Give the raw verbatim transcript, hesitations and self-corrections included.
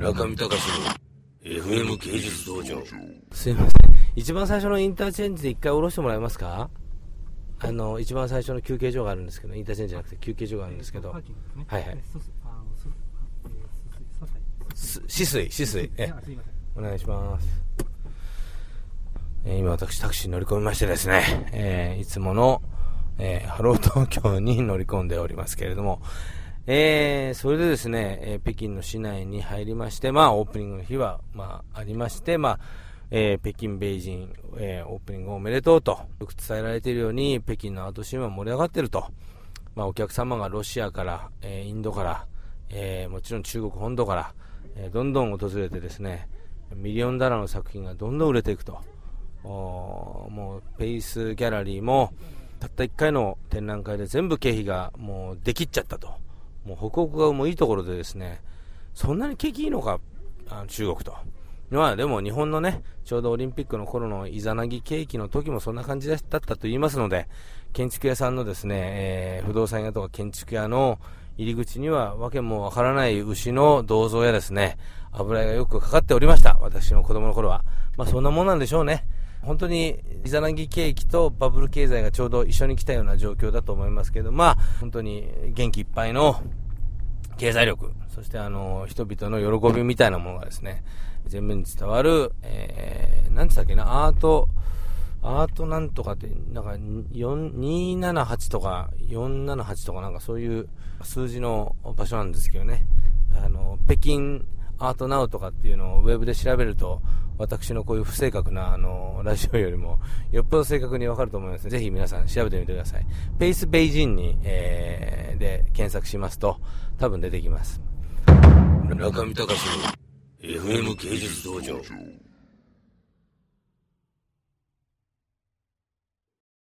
中見隆の エフエム 芸術道場。すいません、一番最初のインターチェンジで一回降ろしてもらえますか。あの一番最初の休憩所があるんですけど、インターチェンジじゃなくて休憩所があるんですけど、はいはい、止水止水、えお願いします。えー、今私タクシーに乗り込みましてですね、えー、いつもの、えー、ハロー東京に乗り込んでおりますけれども、えー、それでですね、えー、北京の市内に入りまして、まあ、オープニングの日は、まあ、ありまして、まあえー、北京、ベイジン、えー、オープニングおめでとうとよく伝えられているように、北京のアートシーンは盛り上がっていると、まあ、お客様がロシアから、えー、インドから、えー、もちろん中国本土から、えー、どんどん訪れてですね、ミリオンダラーの作品がどんどん売れていくと、もうペイスギャラリーもたったいっかいの展覧会で全部経費がもうできっちゃったと、もう北欧がもういいところでですね、そんなに景気いいのかあの中国と、まあ、でも日本のねちょうどオリンピックの頃のイザナギ景気の時もそんな感じだったと言いますので、建築屋さんのですね、えー、不動産屋とか建築屋の入り口にはわけもわからない牛の銅像やですね、油絵がよくかかっておりました、私の子供の頃は。まあそんなもんなんでしょうね。本当にイザナギ景気とバブル経済がちょうど一緒に来たような状況だと思いますけど、まあ本当に元気いっぱいの経済力、そしてあの人々の喜びみたいなものがですね全面に伝わる、えー、なんて言ったっけな、アートアートなんとかってなんかにひゃくななじゅうはちとかよんひゃくななじゅうはちとかなんかそういう数字の場所なんですけどね、あの北京アートナウとかっていうのをウェブで調べると、私のこういう不正確なあのラジオよりもよっぽど正確にわかると思いますので、ぜひ皆さん調べてみてください。ペイスベイジンに、えー、で検索しますと多分出てきます。中見隆の エフエム 芸術道場。